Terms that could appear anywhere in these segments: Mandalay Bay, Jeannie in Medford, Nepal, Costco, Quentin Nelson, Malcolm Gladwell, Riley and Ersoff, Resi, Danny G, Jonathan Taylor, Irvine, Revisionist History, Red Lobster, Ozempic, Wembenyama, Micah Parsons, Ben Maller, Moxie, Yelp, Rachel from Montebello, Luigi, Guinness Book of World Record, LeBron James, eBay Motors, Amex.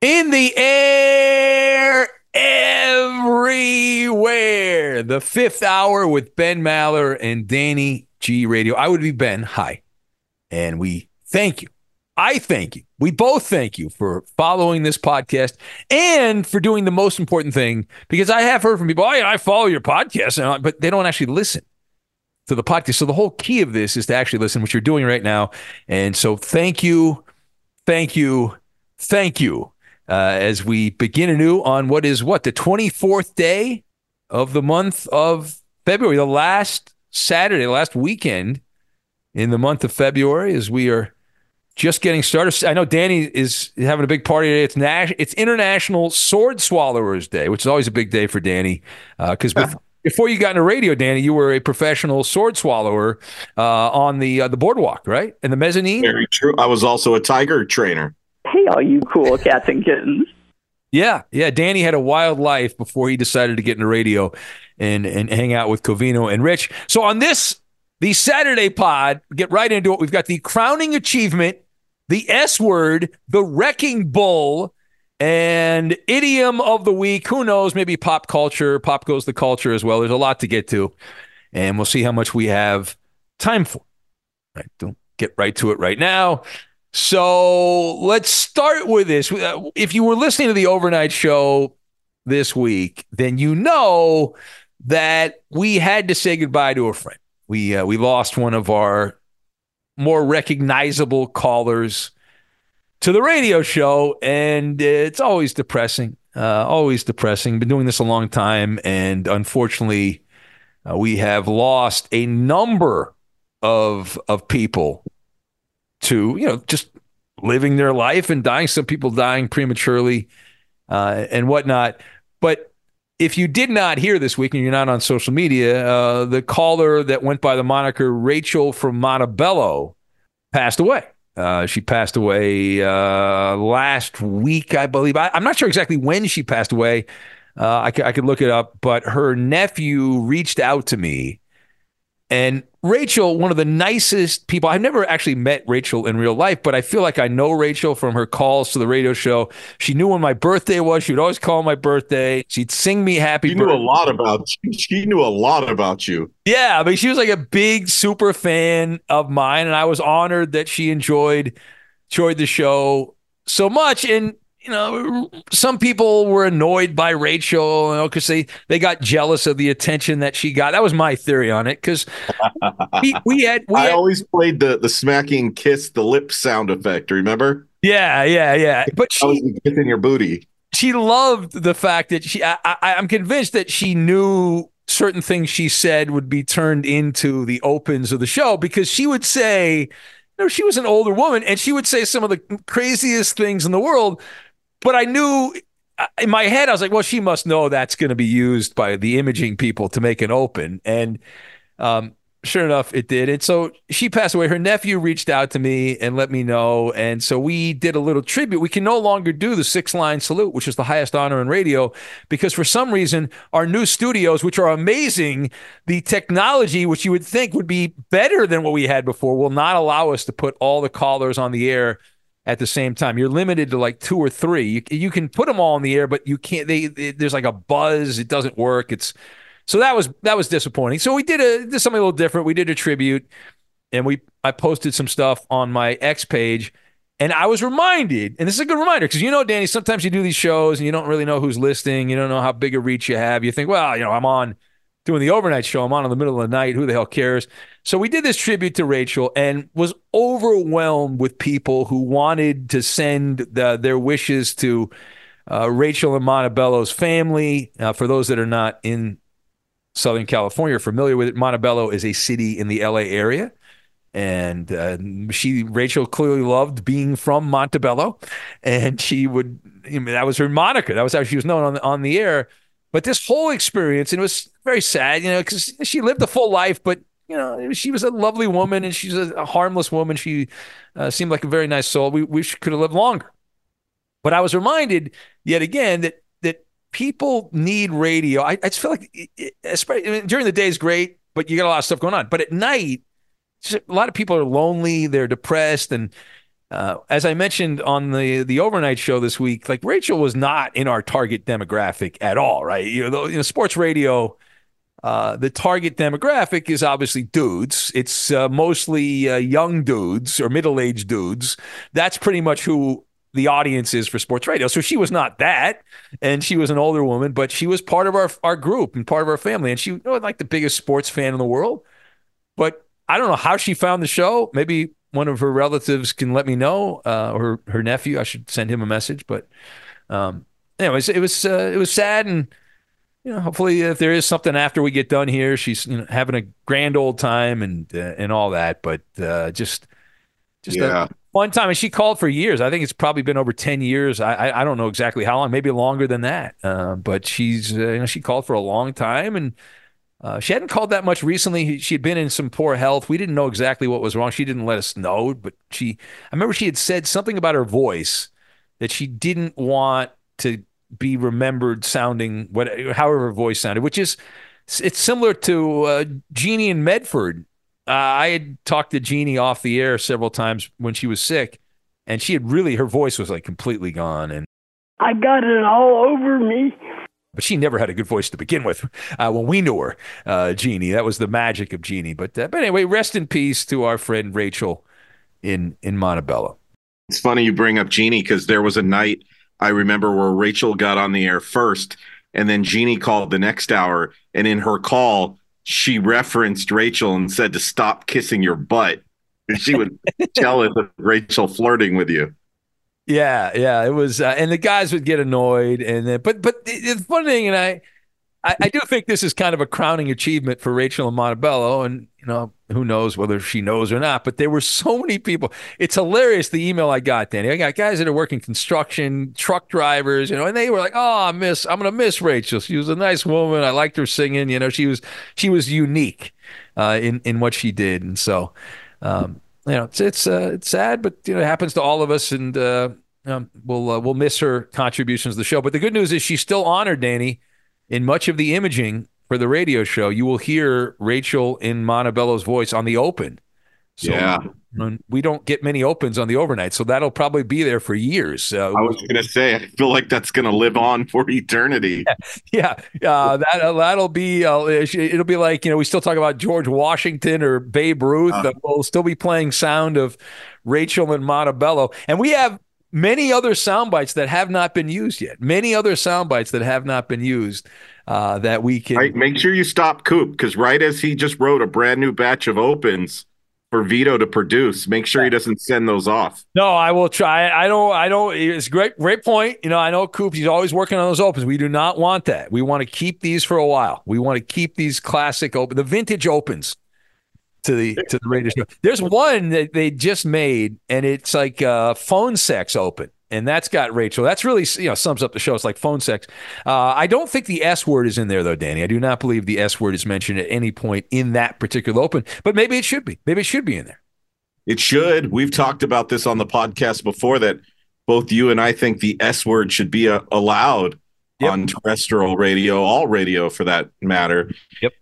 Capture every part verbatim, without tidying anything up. In the air, everywhere. The Fifth Hour with Ben Maller and Danny G Radio. I would be Ben. Hi. And we thank you. I thank you. We both thank you for following this podcast and for doing the most important thing, because I have heard from people, oh, yeah, I follow your podcast, and but they don't actually listen to the podcast. So the whole key of this is to actually listen, which you're doing right now. And so thank you. Thank you. Thank you. Uh, as we begin anew on what is what, the twenty-fourth day of the month of February, the last Saturday, the last weekend in the month of February, as we are just getting started. I know Danny is having a big party today. It's Nash, it's International Sword Swallowers Day, which is always a big day for Danny, because uh, before, before you got into radio, Danny, you were a professional sword swallower uh, on the uh, the boardwalk, right? And the mezzanine. Very true. I was also a tiger trainer. Hey, all you cool cats and kittens. Yeah, yeah. Danny had a wild life before he decided to get into radio and, and hang out with Covino and Rich. So on this, the Saturday pod, get right into it. We've got the crowning achievement, the S word, the wrecking bull, and idiom of the week. Who knows? Maybe pop culture. Pop goes the culture as well. There's a lot to get to, and we'll see how much we have time for. All right, don't get right to it right now. So let's start with this. If you were listening to the overnight show this week, then you know that we had to say goodbye to a friend. We uh, we lost one of our more recognizable callers to the radio show, and it's always depressing, uh, always depressing. Been doing this a long time, and unfortunately, uh, we have lost a number of of people to, you know, just living their life and dying, some people dying prematurely uh, and whatnot. But if you did not hear this week and you're not on social media, uh, the caller that went by the moniker Rachel from Montebello passed away. Uh, she passed away uh, last week, I believe. I, I'm not sure exactly when she passed away. Uh, I, c- I could look it up, but her nephew reached out to me. And Rachel, one of the nicest people, I've never actually met Rachel in real life, but I feel like I know Rachel from her calls to the radio show. She knew when my birthday was. She would always call my birthday. She'd sing me happy birthday. She knew a lot about you. She knew a lot about you. Yeah, I mean, she was like a big super fan of mine, and I was honored that she enjoyed, enjoyed the show so much. And, you know, some people were annoyed by Rachel, you know, because they, they got jealous of the attention that she got. That was my theory on it, because we, we had. We I had, always played the the smacking kiss, the lip sound effect. Remember? Yeah, yeah, yeah. But she was kissing your booty. She loved the fact that she. I, I, I'm convinced that she knew certain things she said would be turned into the opens of the show, because she would say No, she was an older woman, and she would say some of the craziest things in the world. But I knew in my head, I was like, well, she must know that's going to be used by the imaging people to make an open. And um, sure enough, it did. And so she passed away. Her nephew reached out to me and let me know. And so we did a little tribute. We can no longer do the six-line salute, which is the highest honor in radio, because for some reason, our new studios, which are amazing, the technology, which you would think would be better than what we had before, will not allow us to put all the callers on the air at the same time. You're limited to like two or three. You, you can put them all in the air, but you can't, they, they, there's like a buzz. It doesn't work. It's, so that was, that was disappointing. So we did a, did something a little different. We did a tribute, and we, I posted some stuff on my X page, and I was reminded, and this is a good reminder, because, you know, Danny, sometimes you do these shows and you don't really know who's listening. You don't know how big a reach you have. You think, well, you know, I'm on doing the overnight show. I'm on in the middle of the night. Who the hell cares? So we did this tribute to Rachel, and was overwhelmed with people who wanted to send the, their wishes to uh, Rachel and Montebello's family. Uh, for those that are not in Southern California or familiar with it, Montebello is a city in the L A area. And uh, she, Rachel, clearly loved being from Montebello. And she would, I mean, that was her moniker. That was how she was known on the, on the air. But this whole experience, and it was very sad, you know, because she lived a full life, but, you know, she was a lovely woman, and she's a harmless woman. She uh, seemed like a very nice soul. We wish she could have lived longer. But I was reminded yet again that that people need radio. I, I just feel like, it, especially I mean, during the day is great, but you got a lot of stuff going on. But at night, a lot of people are lonely. They're depressed. And uh, as I mentioned on the, the overnight show this week, like, Rachel was not in our target demographic at all, right? You know, you know sports radio... Uh, the target demographic is obviously dudes. It's uh, mostly uh, young dudes or middle-aged dudes. That's pretty much who the audience is for sports radio. So she was not that, and she was an older woman, but she was part of our, our group and part of our family. And she was, you know, like the biggest sports fan in the world. But I don't know how she found the show. Maybe one of her relatives can let me know, uh, or her nephew. I should send him a message. But um, anyways, it was uh, it was sad, and you know, hopefully if there is something after we get done here, she's, you know, having a grand old time and uh, and all that. But uh, just just yeah. a fun time. And she called for years. I think it's probably been over ten years. I I, I don't know exactly how long, maybe longer than that. Uh, but she's uh, you know, she called for a long time, and uh, she hadn't called that much recently. She had been in some poor health. We didn't know exactly what was wrong. She didn't let us know, but she I remember she had said something about her voice that she didn't want to be remembered sounding what, however her voice sounded, which is, it's similar to uh, Jeannie in Medford. Uh, I had talked to Jeannie off the air several times when she was sick, and she had really, her voice was like completely gone. And I got it all over me. But she never had a good voice to begin with uh, when we knew her, uh, Jeannie. That was the magic of Jeannie. But uh, but anyway, rest in peace to our friend Rachel in, in Montebello. It's funny you bring up Jeannie, because there was a night I remember where Rachel got on the air first, and then Jeannie called the next hour. And in her call, she referenced Rachel and said to stop kissing your butt. And she would tell us of Rachel flirting with you. Yeah, yeah, it was. Uh, and the guys would get annoyed. And then, but but the, the fun thing, and I, I, I do think this is kind of a crowning achievement for Rachel in Montebello. And, you know, who knows whether she knows or not, but there were so many people. It's hilarious, the email I got, Danny. I got guys that are working construction, truck drivers, you know, and they were like, oh, I miss, I'm going to miss Rachel. She was a nice woman. I liked her singing. You know, she was, she was unique uh, in, in what she did. And so, um, you know, it's, it's, uh, it's sad, but you know, it happens to all of us, and uh, um, we'll, uh, we'll miss her contributions to the show. But the good news is she's still honored, Danny, in much of the imaging for the radio show. You will hear Rachel in Montebello's voice on the open. So yeah. We don't get many opens on the overnight, so that'll probably be there for years. Uh, I was going to say, I feel like that's going to live on for eternity. Yeah, yeah. Uh, that, that'll be, uh, it'll be like, you know, we still talk about George Washington or Babe Ruth. Uh, we'll still be playing sound of Rachel in Montebello. And we have many other sound bites that have not been used yet. Many other sound bites that have not been used uh, that we can. Right, make sure you stop Coop, because right as he just wrote a brand new batch of opens for Vito to produce, make sure he doesn't send those off. No, I will try. I don't. I don't. It's a great, great point. You know, I know Coop. He's always working on those opens. We do not want that. We want to keep these for a while. We want to keep these classic open, the vintage opens. to the to the radio show. There's one that they just made, and it's like uh, phone sex open. And that's got Rachel. That's really, you know, sums up the show. It's like phone sex. Uh, I don't think the S word is in there, though, Danny. I do not believe the S word is mentioned at any point in that particular open. But maybe it should be. Maybe it should be in there. It should. We've talked about this on the podcast before that both you and I think the S word should be uh, allowed yep. on terrestrial radio, all radio for that matter. Yep.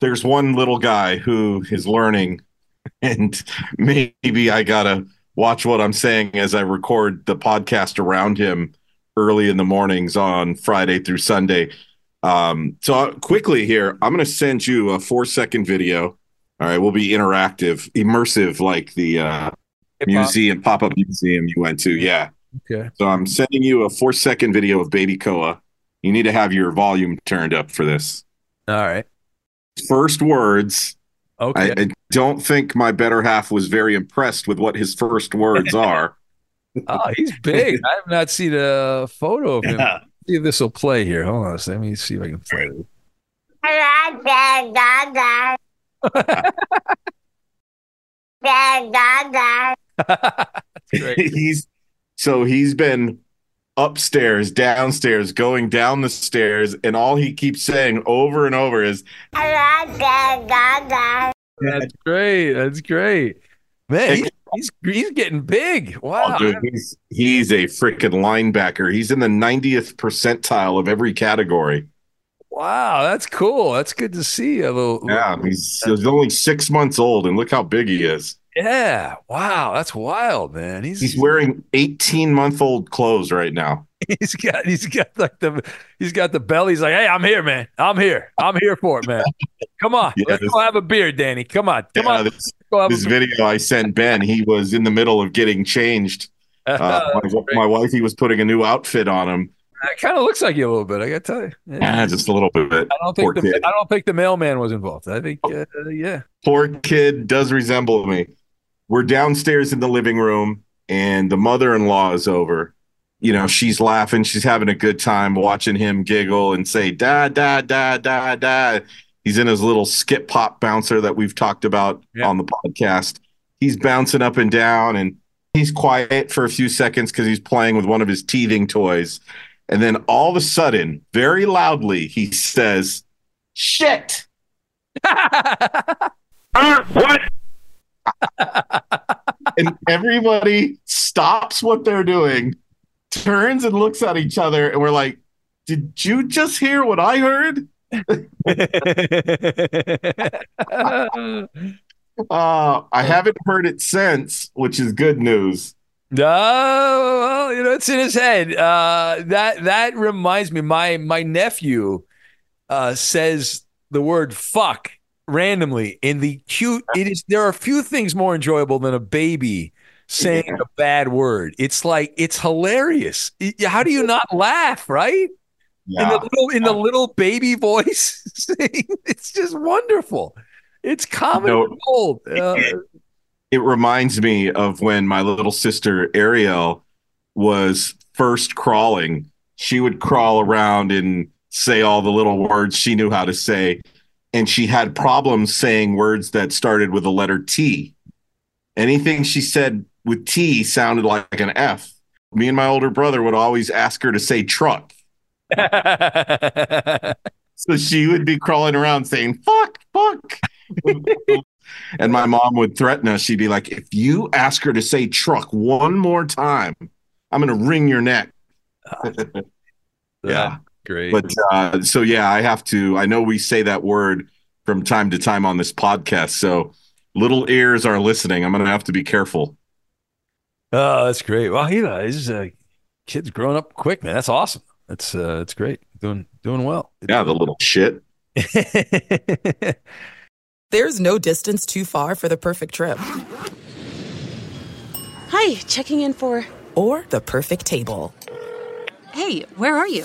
There's one little guy who is learning, and maybe I got to watch what I'm saying as I record the podcast around him early in the mornings on Friday through Sunday. Um, so quickly here, I'm going to send you a four second video. All right. We'll be interactive, immersive, like the uh, museum, pop-up museum you went to. Yeah. Okay. So I'm sending you a four second video of Baby Koa. You need to have your volume turned up for this. All right. First words. Okay. I, I don't think my better half was very impressed with what his first words are. Oh, he's big. I have not seen a photo of him. Yeah. See if this will play here. Hold on a second. Let me see if I can play it. He's so he's been upstairs, downstairs, going down the stairs, and all he keeps saying over and over is that's great. That's great. Man, he's, he's, he's getting big. Wow. Oh, dude, he's, he's a freaking linebacker. He's in the ninetieth percentile of every category. Wow, that's cool. That's good to see. A little, yeah, he's, he's only six months old, and look how big he is. Yeah. Wow. That's wild, man. He's he's wearing eighteen month old clothes right now. He's got he's got like the he's got the belly. He's like, hey, I'm here, man. I'm here. I'm here for it, man. Come on. Yeah, let's this, go have a beer, Danny. Come on. Come yeah, on. This, this video I sent Ben, he was in the middle of getting changed. Uh, my, my wife, he was putting a new outfit on him. It kind of looks like you a little bit, I gotta tell you. Yeah, yeah just a little bit. I don't think the, I don't think the mailman was involved. I think uh, yeah. Poor kid does resemble me. We're downstairs in the living room, and the mother-in-law is over. You know, she's laughing. She's having a good time watching him giggle and say, da, da, da, da, da. He's in his little skip-pop bouncer that we've talked about yeah. on the podcast. He's bouncing up and down, and he's quiet for a few seconds because he's playing with one of his teething toys. And then all of a sudden, very loudly, he says, shit! uh, what? And everybody stops what they're doing, turns and looks at each other, and we're like, did you just hear what I heard? uh, I haven't heard it since, which is good news. No, oh, well, you know, it's in his head. Uh, that that reminds me, my my nephew uh, says the word fuck randomly in the cute it is there are few things more enjoyable than a baby saying yeah. a bad word. It's like it's hilarious. It, how do you not laugh, right? Yeah. In the little in yeah. the little baby voice thing. It's just wonderful. It's comedy no. gold. Uh, it reminds me of when my little sister Ariel was first crawling. She would crawl around and say all the little words she knew how to say. And she had problems saying words that started with the letter T. Anything she said with T sounded like an F. Me and my older brother would always ask her to say truck. So she would be crawling around saying, fuck, fuck. And my mom would threaten us. She'd be like, if you ask her to say truck one more time, I'm going to wring your neck. Yeah. Great. But uh, so, yeah, I have to. I know we say that word from time to time on this podcast. So little ears are listening. I'm going to have to be careful. Oh, that's great. Well, you know, he's uh, kids growing up quick, man. That's awesome. That's uh, that's great. Doing doing well. Yeah, the little shit. There's no distance too far for the perfect trip. Hi, checking in for... Or the perfect table. Hey, where are you?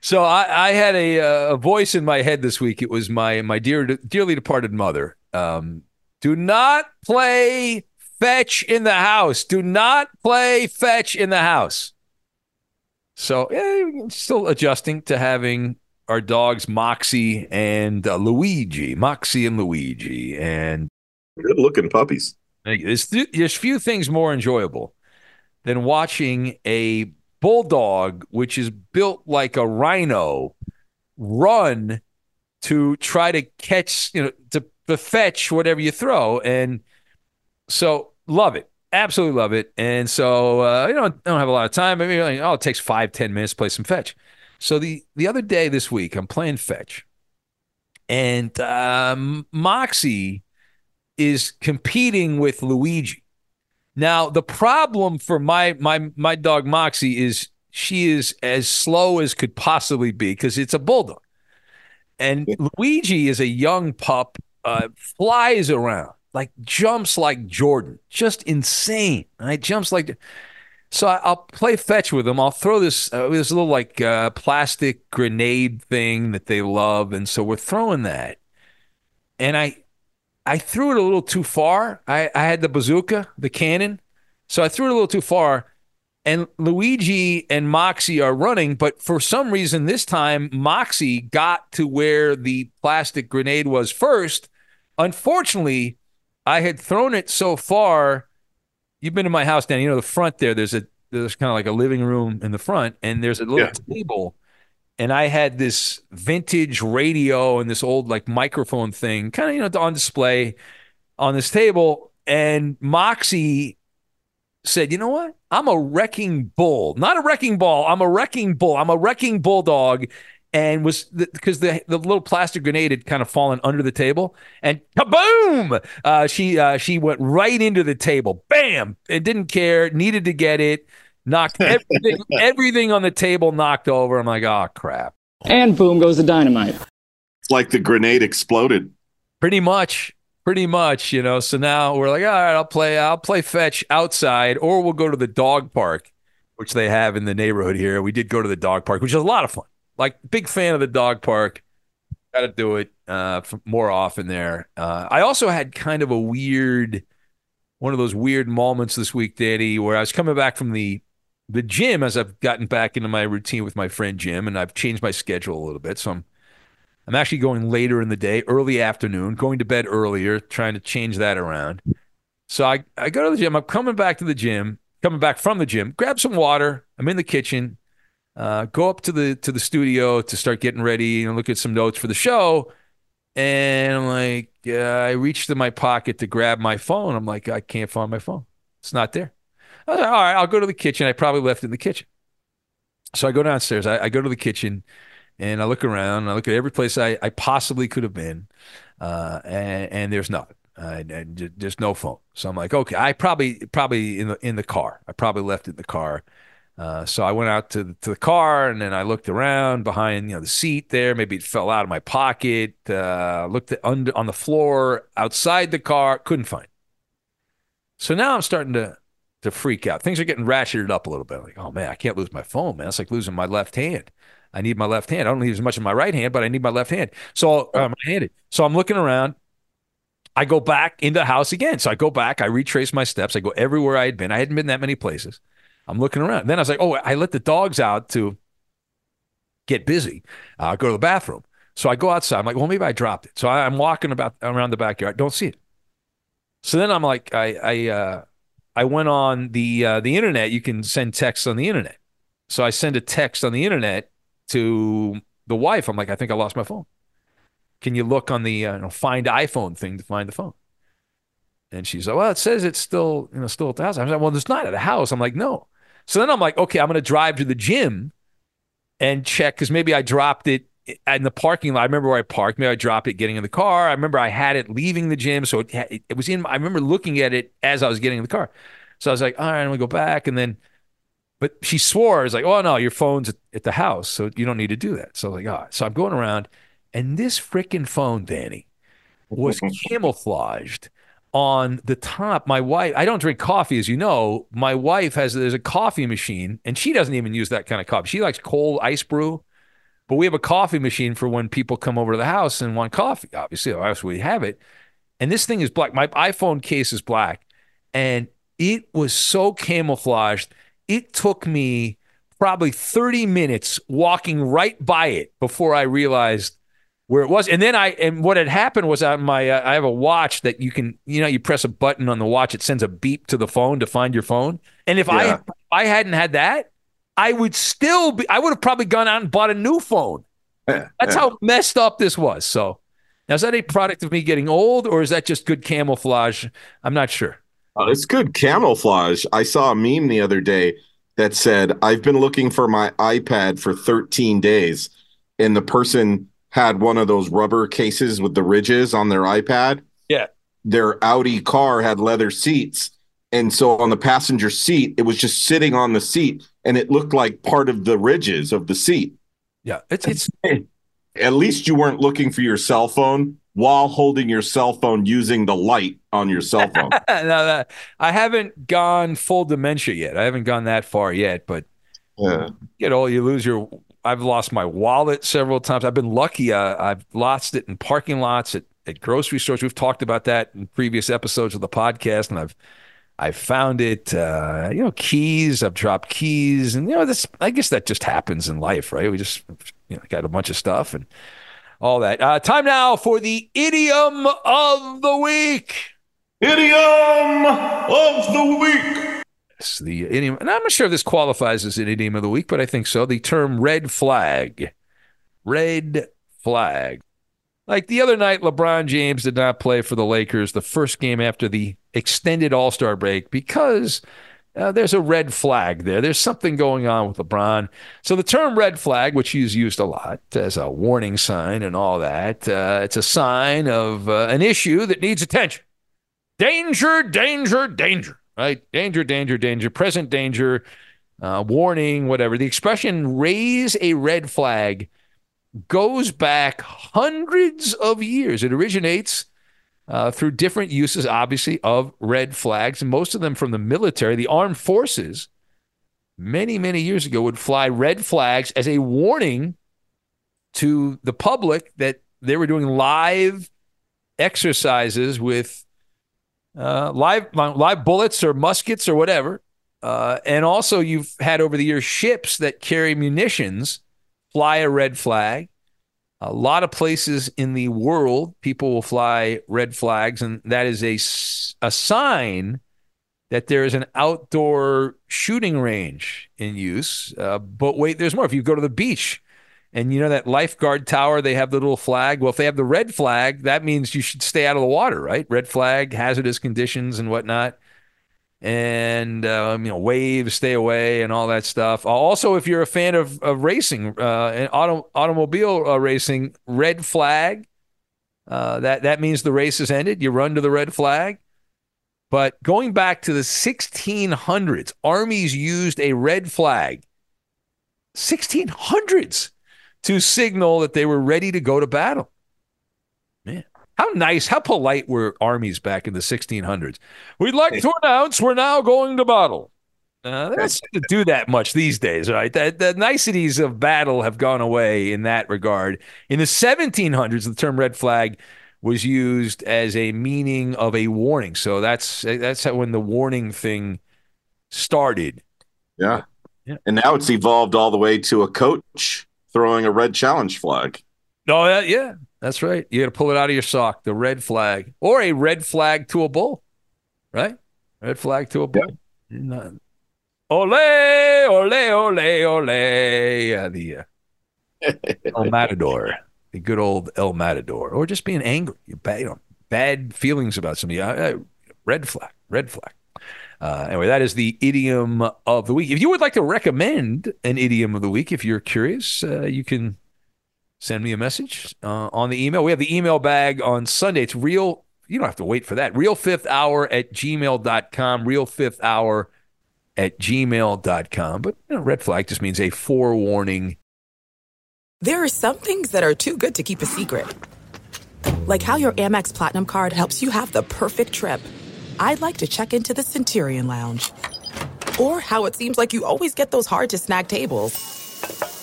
So I, I had a, a voice in my head this week. It was my my dear, dearly departed mother. Um, do not play fetch in the house. Do not play fetch in the house. So yeah, still adjusting to having our dogs Moxie and uh, Luigi. Moxie and Luigi, and good looking puppies. There's, there's few things more enjoyable than watching a bulldog, which is built like a rhino, run to try to catch, you know, to, to fetch whatever you throw. And so love it. Absolutely love it. And so, uh, you know, I don't have a lot of time. I mean, like, oh, it takes five, ten minutes to play some fetch. So the, the other day this week, I'm playing fetch. And um, Moxie is competing with Luigi. Now, the problem for my my my dog Moxie is she is as slow as could possibly be because it's a bulldog. And yeah. Luigi is a young pup, uh, flies around, like jumps like Jordan, just insane. Right? Jumps like so. I, I'll play fetch with him. I'll throw this uh, this little like uh, plastic grenade thing that they love, and so we're throwing that. And I. I threw it a little too far. I, I had the bazooka, the cannon. So I threw it a little too far. And Luigi and Moxie are running. But for some reason this time, Moxie got to where the plastic grenade was first. Unfortunately, I had thrown it so far. You've been to my house, Danny. You know, the front there, there's a there's kind of like a living room in the front. And there's a little yeah. table. And I had this vintage radio and this old like microphone thing kind of, you know, on display on this table. And Moxie said, you know what? I'm a wrecking bull, not a wrecking ball. I'm a wrecking bull. I'm a wrecking bulldog. And was because the, the the little plastic grenade had kind of fallen under the table and kaboom, uh, she uh, she went right into the table. Bam. It didn't care. Needed to get it. Knocked everything, everything on the table knocked over. I'm like, oh, crap. And boom goes the dynamite. It's like the grenade exploded. Pretty much. Pretty much, you know. So now we're like, all right, I'll play, I'll play fetch outside, or we'll go to the dog park, which they have in the neighborhood here. We did go to the dog park, which is a lot of fun. Like, big fan of the dog park. Got to do it uh, more often there. Uh, I also had kind of a weird, one of those weird moments this week, Daddy, where I was coming back from the The gym, as I've gotten back into my routine with my friend Jim, and I've changed my schedule a little bit. So I'm I'm actually going later in the day, early afternoon, going to bed earlier, trying to change that around. So I, I go to the gym. I'm coming back to the gym, coming back from the gym, grab some water. I'm in the kitchen, uh, go up to the to the studio to start getting ready and look at some notes for the show. And I'm like, uh, I reached in my pocket to grab my phone. I'm like, I can't find my phone. It's not there. I was like, all right, I'll go to the kitchen. I probably left it in the kitchen. So I go downstairs. I, I go to the kitchen, and I look around. And I look at every place I, I possibly could have been, uh, and, and there's nothing. Uh, and there's no phone. So I'm like, okay, I probably probably in the in the car. I probably left it in the car. Uh, so I went out to the, to the car, and then I looked around behind, you know, the seat there. Maybe it fell out of my pocket. Uh, looked at, under, on the floor outside the car. Couldn't find it. So now I'm starting to. to freak out. Things are getting ratcheted up a little bit. Like, oh man, I can't lose my phone, man. It's like losing my left hand. I need my left hand. I don't need as much of my right hand, but I need my left hand. So I'm um, handed. So I'm looking around. I go back into the house again. So I go back. I retrace my steps. I go everywhere I had been. I hadn't been that many places. I'm looking around. Then I was like, oh, I let the dogs out to get busy, uh, go to the bathroom. So I go outside. I'm like, well, maybe I dropped it. So I, I'm walking about around the backyard. Don't see it. So then I'm like, I I uh, I went on the uh, the internet. You can send texts on the internet. So I send a text on the internet to the wife. I'm like, I think I lost my phone. Can you look on the uh, you know, find iPhone thing to find the phone? And she's like, well, it says it's still you know still at the house. I was like, well, it's not at the house. I'm like, no. So then I'm like, okay, I'm going to drive to the gym and check because maybe I dropped it in the parking lot. I remember where I parked. Maybe I dropped it getting in the car. I remember I had it leaving the gym. So it, it was in, I remember looking at it as I was getting in the car. So I was like, all right, I'm going to go back. And then, but she swore, I was like, oh no, your phone's at the house. So you don't need to do that. So I was like, all right. So I'm going around and this freaking phone, Danny, was camouflaged on the top. My wife, I don't drink coffee, as you know. My wife has, there's a coffee machine and she doesn't even use that kind of coffee. She likes cold ice brew. But we have a coffee machine for when people come over to the house and want coffee, obviously, or else we have it. And this thing is black. My iPhone case is black. And it was so camouflaged. It took me probably thirty minutes walking right by it before I realized where it was. And then I, and what had happened was on my, uh, I have a watch that you can, you know, you press a button on the watch, it sends a beep to the phone to find your phone. And if yeah. I, I hadn't had that, I would still be, I would have probably gone out and bought a new phone. Yeah, That's yeah. how messed up this was. So now, is that a product of me getting old or is that just good camouflage? I'm not sure. Oh, it's good camouflage. I saw a meme the other day that said, I've been looking for my iPad for thirteen days. And the person had one of those rubber cases with the ridges on their iPad. Yeah. Their Audi car had leather seats. And so on the passenger seat, it was just sitting on the seat, and it looked like part of the ridges of the seat. Yeah, it's it's. At least you weren't looking for your cell phone while holding your cell phone using the light on your cell phone. Now that, I haven't gone full dementia yet. I haven't gone that far yet, but yeah. you know, you lose your. I've lost my wallet several times. I've been lucky. Uh, I've lost it in parking lots at at grocery stores. We've talked about that in previous episodes of the podcast, and I've. I found it, uh, you know, keys, I've dropped keys and, you know, this, I guess that just happens in life, right? We just you know, got a bunch of stuff and all that. Uh, time now for the idiom of the week. Idiom of the week. It's the idiom. And I'm not sure if this qualifies as an idiom of the week, but I think so. The term red flag, red flag. Like the other night, LeBron James did not play for the Lakers the first game after the extended All-Star break because uh, there's a red flag there. There's something going on with LeBron. So the term red flag, which is used a lot as a warning sign and all that, uh, it's a sign of uh, an issue that needs attention. Danger, danger, danger, right? Danger, danger, danger, present danger, uh, warning, whatever. The expression raise a red flag goes back hundreds of years. It originates uh, through different uses, obviously, of red flags, and most of them from the military. The armed forces, many, many years ago, would fly red flags as a warning to the public that they were doing live exercises with uh, live, live bullets or muskets or whatever. Uh, and also, you've had over the years ships that carry munitions fly a red flag. A lot of places in the world, people will fly red flags, and that is a, a sign that there is an outdoor shooting range in use. Uh, but wait, there's more. If you go to the beach and you know that lifeguard tower, they have the little flag. Well, if they have the red flag, that means you should stay out of the water, right? Red flag, hazardous conditions and whatnot. And, um, you know, waves, stay away and all that stuff. Also, if you're a fan of, of racing uh, and auto, automobile uh, racing, red flag, uh, that, that means the race is ended. You run to the red flag. But going back to the sixteen hundreds, armies used a red flag, sixteen hundreds, to signal that they were ready to go to battle. Man. How nice, how polite were armies back in the sixteen hundreds? We'd like to announce we're now going to battle. Uh, they don't seem to do that much these days, right? The, the niceties of battle have gone away in that regard. In the seventeen hundreds, the term red flag was used as a meaning of a warning. So that's that's when the warning thing started. Yeah. yeah. And now it's evolved all the way to a coach throwing a red challenge flag. Oh, that, yeah. That's right. You got to pull it out of your sock, the red flag, or a red flag to a bull, right? Red flag to a bull. Yeah. None. Ole, ole, ole, ole. Yeah, the uh, El Matador, the good old El Matador, or just being angry, you bad, you know, bad feelings about somebody. Uh, red flag, red flag. Uh, anyway, that is the idiom of the week. If you would like to recommend an idiom of the week, if you're curious, uh, you can send me a message uh, on the email. We have the email bag on Sunday. It's real. You don't have to wait for that. real fifth hour at gmail dot com, real fifth hour at gmail dot com. But you know, red flag just means a forewarning. There are some things that are too good to keep a secret. Like how your Amex Platinum card helps you have the perfect trip. I'd like to check into the Centurion Lounge. Or how it seems like you always get those hard-to-snag tables.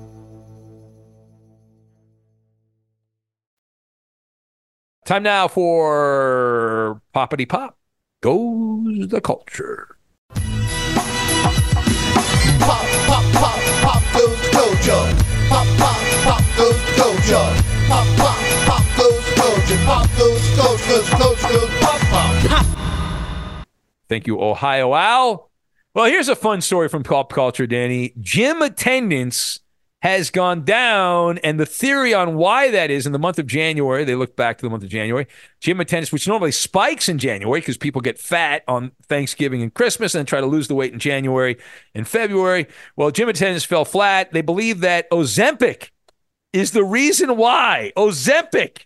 Time now for Poppity Pop Goes the Culture. Pop, pop, pop, pop goes the culture. Pop, pop, pop goes the culture. Pop, pop, pop goes the culture. Pop goes the culture, culture goes pop, pop, pop. Thank you, Ohio Owl. Well, here's a fun story from Pop Culture, Danny. Gym attendance has gone down, and the theory on why that is in the month of January, they look back to the month of January, gym attendance, which normally spikes in January because people get fat on Thanksgiving and Christmas and try to lose the weight in January and February. Well, gym attendance fell flat. They believe that Ozempic is the reason why. Ozempic,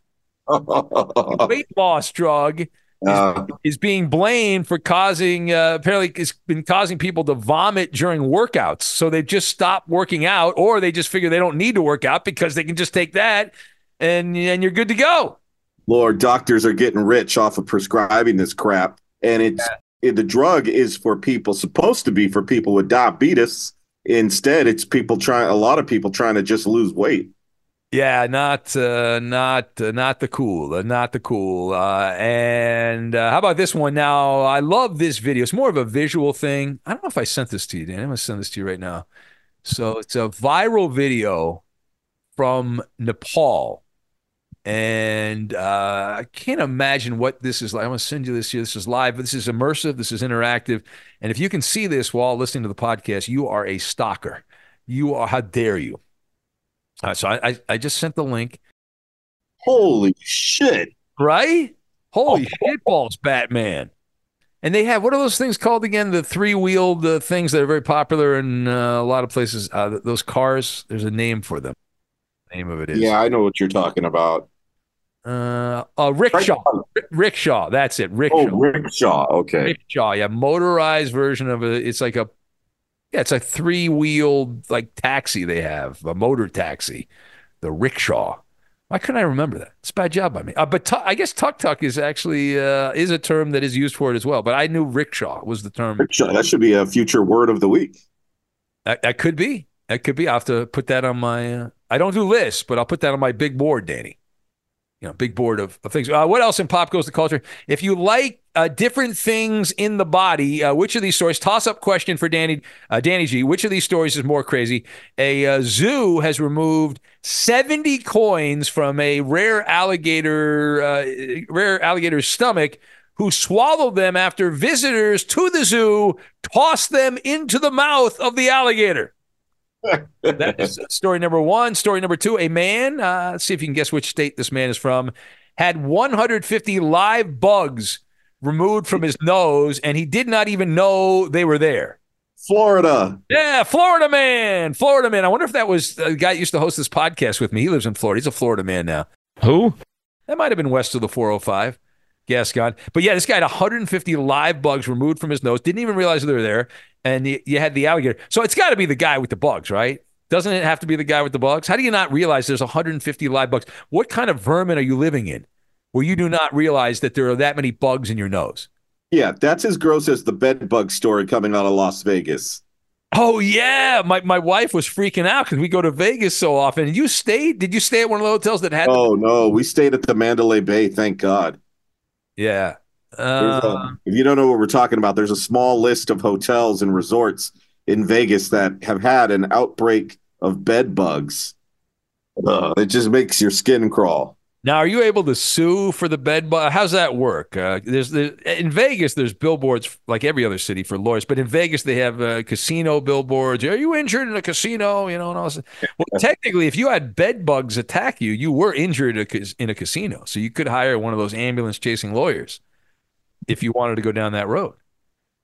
weight loss drug, uh, is, is being blamed for causing, uh, apparently it's been causing people to vomit during workouts. So they just stop working out, or they just figure they don't need to work out because they can just take that and, and you're good to go. Lord, doctors are getting rich off of prescribing this crap. And it's yeah. it, the drug is for people, supposed to be for people with diabetes. Instead, it's people trying, a lot of people trying to just lose weight. Yeah, not uh, not uh, not the cool, uh, not the cool. Uh, and uh, how about this one? Now, I love this video. It's more of a visual thing. I don't know if I sent this to you, Dan. I'm going to send this to you right now. So it's a viral video from Nepal. And uh, I can't imagine what this is like. I'm going to send you this here. This is live, but this is immersive. This is interactive. And if you can see this while listening to the podcast, you are a stalker. You are, how dare you? Uh, so I, I I just sent the link. Holy shit. Right? Holy oh. shit balls, Batman. And they have, what are those things called again? The three-wheeled uh, things that are very popular in uh, a lot of places. Uh, those cars, there's a name for them. The name of it is. Yeah, I know what you're talking about. Uh, uh rickshaw. Rickshaw, that's it. Rickshaw. Oh, rickshaw, okay. Rickshaw, yeah, motorized version of it. It's like a Yeah, it's a three-wheeled like taxi they have, a motor taxi, the rickshaw. Why couldn't I remember that? It's a bad job by me. Uh, but tu- I guess tuk-tuk is actually uh, is a term that is used for it as well. But I knew rickshaw was the term. Rickshaw, that should be a future word of the week. That, that could be. That could be. I'll have to put that on my uh, – I don't do lists, but I'll put that on my big board, Danny. you know, big board of, of things. Uh, what else in Pop Goes the Culture? If you like uh, different things in the body, uh, which of these stories? Toss-up question for Danny uh, Danny G. Which of these stories is more crazy? A uh, zoo has removed seventy coins from a rare alligator, uh, rare alligator's stomach, who swallowed them after visitors to the zoo tossed them into the mouth of the alligator. That is story number one. Story number two, a man, uh, let's see if you can guess which state this man is from, had one hundred fifty live bugs removed from his nose, and he did not even know they were there. Florida. Yeah, Florida man. Florida man. I wonder if that was the guy that used to host this podcast with me. He lives in Florida. He's a Florida man now. Who? That might have been west of the four oh five. Yes, God. But yeah, this guy had one hundred fifty live bugs removed from his nose. Didn't even realize they were there. And you, you had the alligator. So it's got to be the guy with the bugs, right? Doesn't it have to be the guy with the bugs? How do you not realize there's one hundred fifty live bugs? What kind of vermin are you living in where you do not realize that there are that many bugs in your nose? Yeah, that's as gross as the bed bug story coming out of Las Vegas. Oh, yeah. My my wife was freaking out because we go to Vegas so often. You stayed? Did you stay at one of the hotels that had? Oh, no. We stayed at the Mandalay Bay. Thank God. Yeah. Uh, a, if you don't know what we're talking about, there's a small list of hotels and resorts in Vegas that have had an outbreak of bed bugs. Uh, it just makes your skin crawl. Now, are you able to sue for the bed bug? How's that work? Uh, there's, there's in Vegas, there's billboards like every other city for lawyers, but in Vegas they have uh, casino billboards. Are you injured in a casino? You know, and all this. Well, technically, if you had bed bugs attack you, you were injured in a casino, so you could hire one of those ambulance chasing lawyers if you wanted to go down that road.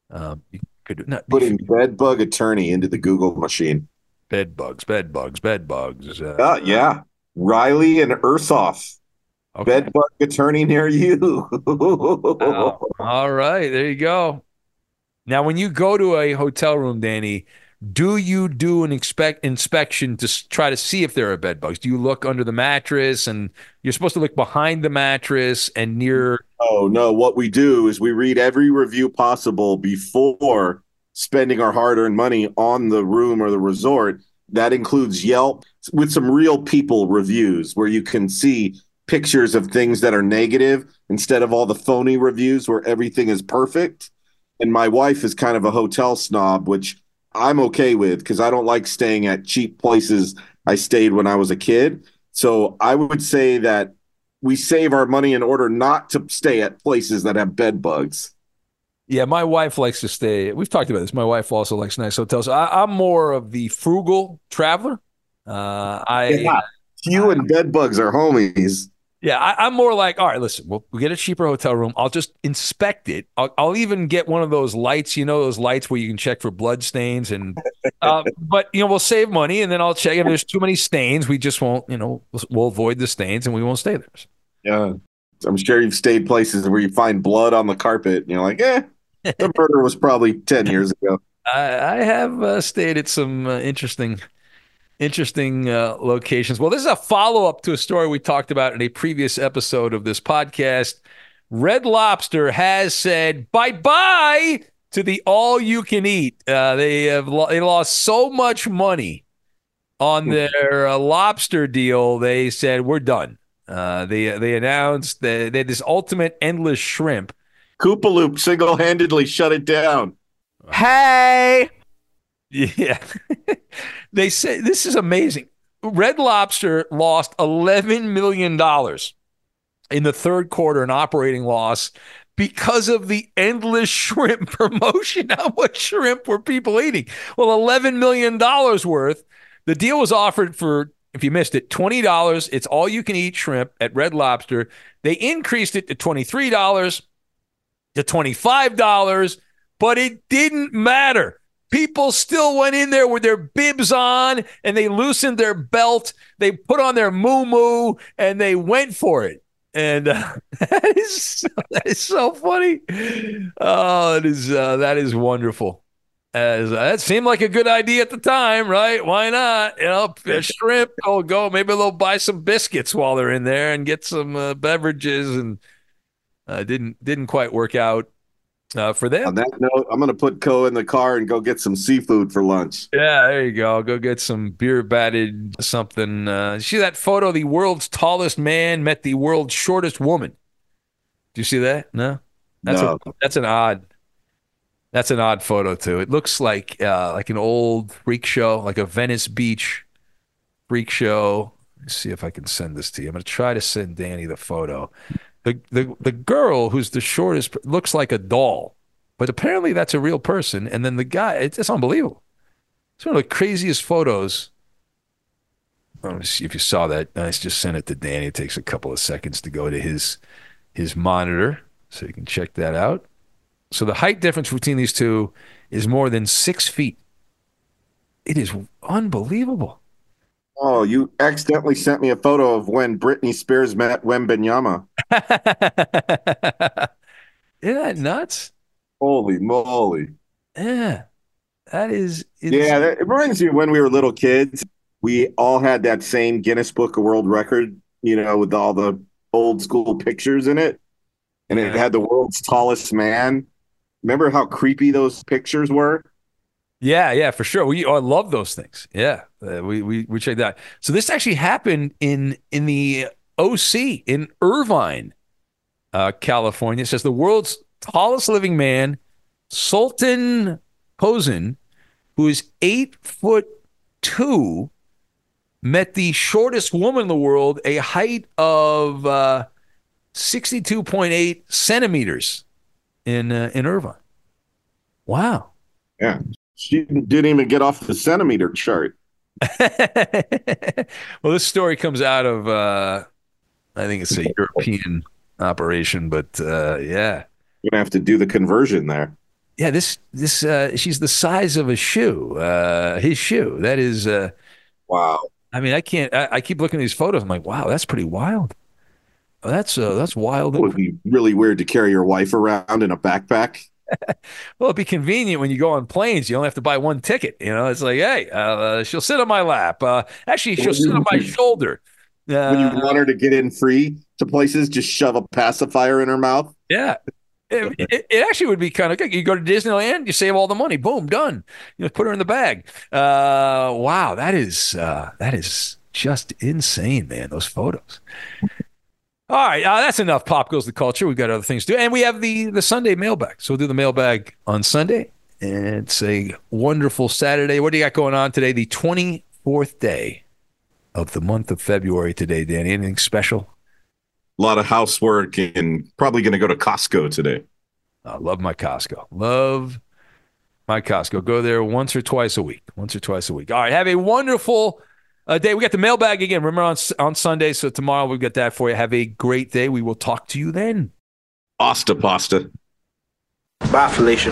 Um, you could not putting bed bug attorney into the Google machine. Bed bugs, bed bugs, bed bugs. Uh, uh, yeah, Riley and Ersoff. Okay. Bedbug attorney near you. Oh, all right. There you go. Now, when you go to a hotel room, Danny, do you do an expect inspection to try to see if there are bedbugs? Do you look under the mattress? And you're supposed to look behind the mattress and near. Oh, no. What we do is we read every review possible before spending our hard-earned money on the room or the resort. That includes Yelp with some real people reviews where you can see pictures of things that are negative instead of all the phony reviews where everything is perfect. And my wife is kind of a hotel snob, which I'm okay with because I don't like staying at cheap places I stayed when I was a kid. So I would say that we save our money in order not to stay at places that have bed bugs. Yeah, my wife likes to stay. We've talked about this. My wife also likes nice hotels. I, I'm more of the frugal traveler. Uh, I yeah. You and bed bugs are homies. Yeah, I, I'm more like, all right, listen, we'll, we'll get a cheaper hotel room. I'll just inspect it. I'll, I'll even get one of those lights, you know, those lights where you can check for blood stains. And, uh, but, you know, we'll save money and then I'll check. If there's too many stains, we just won't, you know, we'll avoid the stains and we won't stay there. Yeah. I'm sure you've stayed places where you find blood on the carpet and you're like, eh, the murder was probably ten years ago. I, I have uh, stayed at some uh, interesting Interesting uh, locations. Well, this is a follow-up to a story we talked about in a previous episode of this podcast. Red Lobster has said bye-bye to the all-you-can-eat. Uh, they have lo- they lost so much money on their uh, lobster deal. They said, we're done. Uh, they they announced that they had this ultimate endless shrimp. Koopaloop single-handedly shut it down. Hey! Yeah. They say this is amazing. Red Lobster lost eleven million dollars in the third quarter in operating loss because of the endless shrimp promotion. How much shrimp were people eating? Well, eleven million dollars worth. The deal was offered for, if you missed it, twenty dollars. It's all you can eat shrimp at Red Lobster. They increased it to twenty-three dollars, to twenty-five dollars, but it didn't matter. People still went in there with their bibs on, and they loosened their belt. They put on their moo-moo, and they went for it. And uh, that is so, that is so funny. Oh, it is uh, that is wonderful. As uh, that seemed like a good idea at the time, right? Why not? You know, shrimp. Oh, go. Maybe they'll buy some biscuits while they're in there and get some uh, beverages. And uh, didn't didn't quite work out. uh, for them. On that note, I'm going to put Koa in the car and go get some seafood for lunch. Yeah, there you go. Go get some beer batted something. Uh, see that photo? The world's tallest man met the world's shortest woman. Do you see that? No, that's no. A, that's an odd. That's an odd photo too. It looks like uh, like an old freak show, like a Venice Beach freak show. Let's see if I can send this to you. I'm going to try to send Danny the photo. The, the the girl who's the shortest looks like a doll, but apparently that's a real person. And then the guy, it's, it's unbelievable. It's one of the craziest photos. Let me see if you saw that. I just sent it to Danny. It takes a couple of seconds to go to his his monitor, so you can check that out. So the height difference between these two is more than six feet. It is unbelievable. Oh, you accidentally sent me a photo of when Britney Spears met Wembenyama. Isn't that nuts? Holy moly. Yeah. That is insane. Yeah, that, it reminds me of when we were little kids. We all had that same Guinness Book of World Record, you know, with all the old school pictures in it. And yeah. It had the world's tallest man. Remember how creepy those pictures were? Yeah, yeah, for sure. We I love those things. Yeah, uh, we we we checked that. So this actually happened in in the O C in Irvine, uh, California. It says the world's tallest living man, Sultan Posen, who is eight foot two, met the shortest woman in the world, a height of uh, sixty-two point eight centimeters in uh, in Irvine. Wow. Yeah. She didn't even get off the centimeter chart. Well, this story comes out of, uh, I think it's a European operation, but uh, yeah. You're going to have to do the conversion there. Yeah, this, this uh, she's the size of a shoe, uh, his shoe. That is, uh, wow. I mean, I can't, I, I keep looking at these photos. I'm like, wow, that's pretty wild. Oh, that's, uh, that's wild. It would be really weird to carry your wife around in a backpack. Well, it'd be convenient when you go on planes. You only have to buy one ticket. You know, it's like, hey, uh, she'll sit on my lap. Uh, actually, she'll sit on my shoulder. Uh, when you want her to get in free to places, just shove a pacifier in her mouth. Yeah. It, it, it actually would be kind of good. You go to Disneyland, you save all the money. Boom, done. You know, put her in the bag. Uh, wow, that is uh, that is just insane, man, those photos. All right, uh, that's enough Pop Goes the Culture. We've got other things to do. And we have the, the Sunday mailbag. So we'll do the mailbag on Sunday. And it's a wonderful Saturday. What do you got going on today? The twenty-fourth day of the month of February today, Danny. Anything special? A lot of housework and probably going to go to Costco today. I love my Costco. Love my Costco. Go there once or twice a week. Once or twice a week. All right, have a wonderful Uh, day. We got the mailbag again. Remember on, on Sunday, so tomorrow we've got that for you. Have a great day. We will talk to you then. Asta pasta. Bye, Felicia.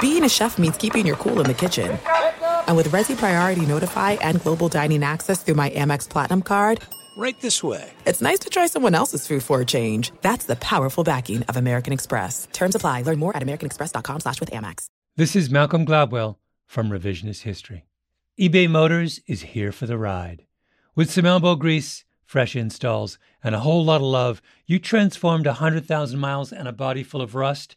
Being a chef means keeping your cool in the kitchen. And with Resi Priority Notify and Global Dining Access through my Amex Platinum card... Right this way. It's nice to try someone else's food for a change. That's the powerful backing of American Express. Terms apply. Learn more at americanexpress.com slash with Amex. This is Malcolm Gladwell from Revisionist History. eBay Motors is here for the ride. With some elbow grease, fresh installs, and a whole lot of love, you transformed one hundred thousand miles and a body full of rust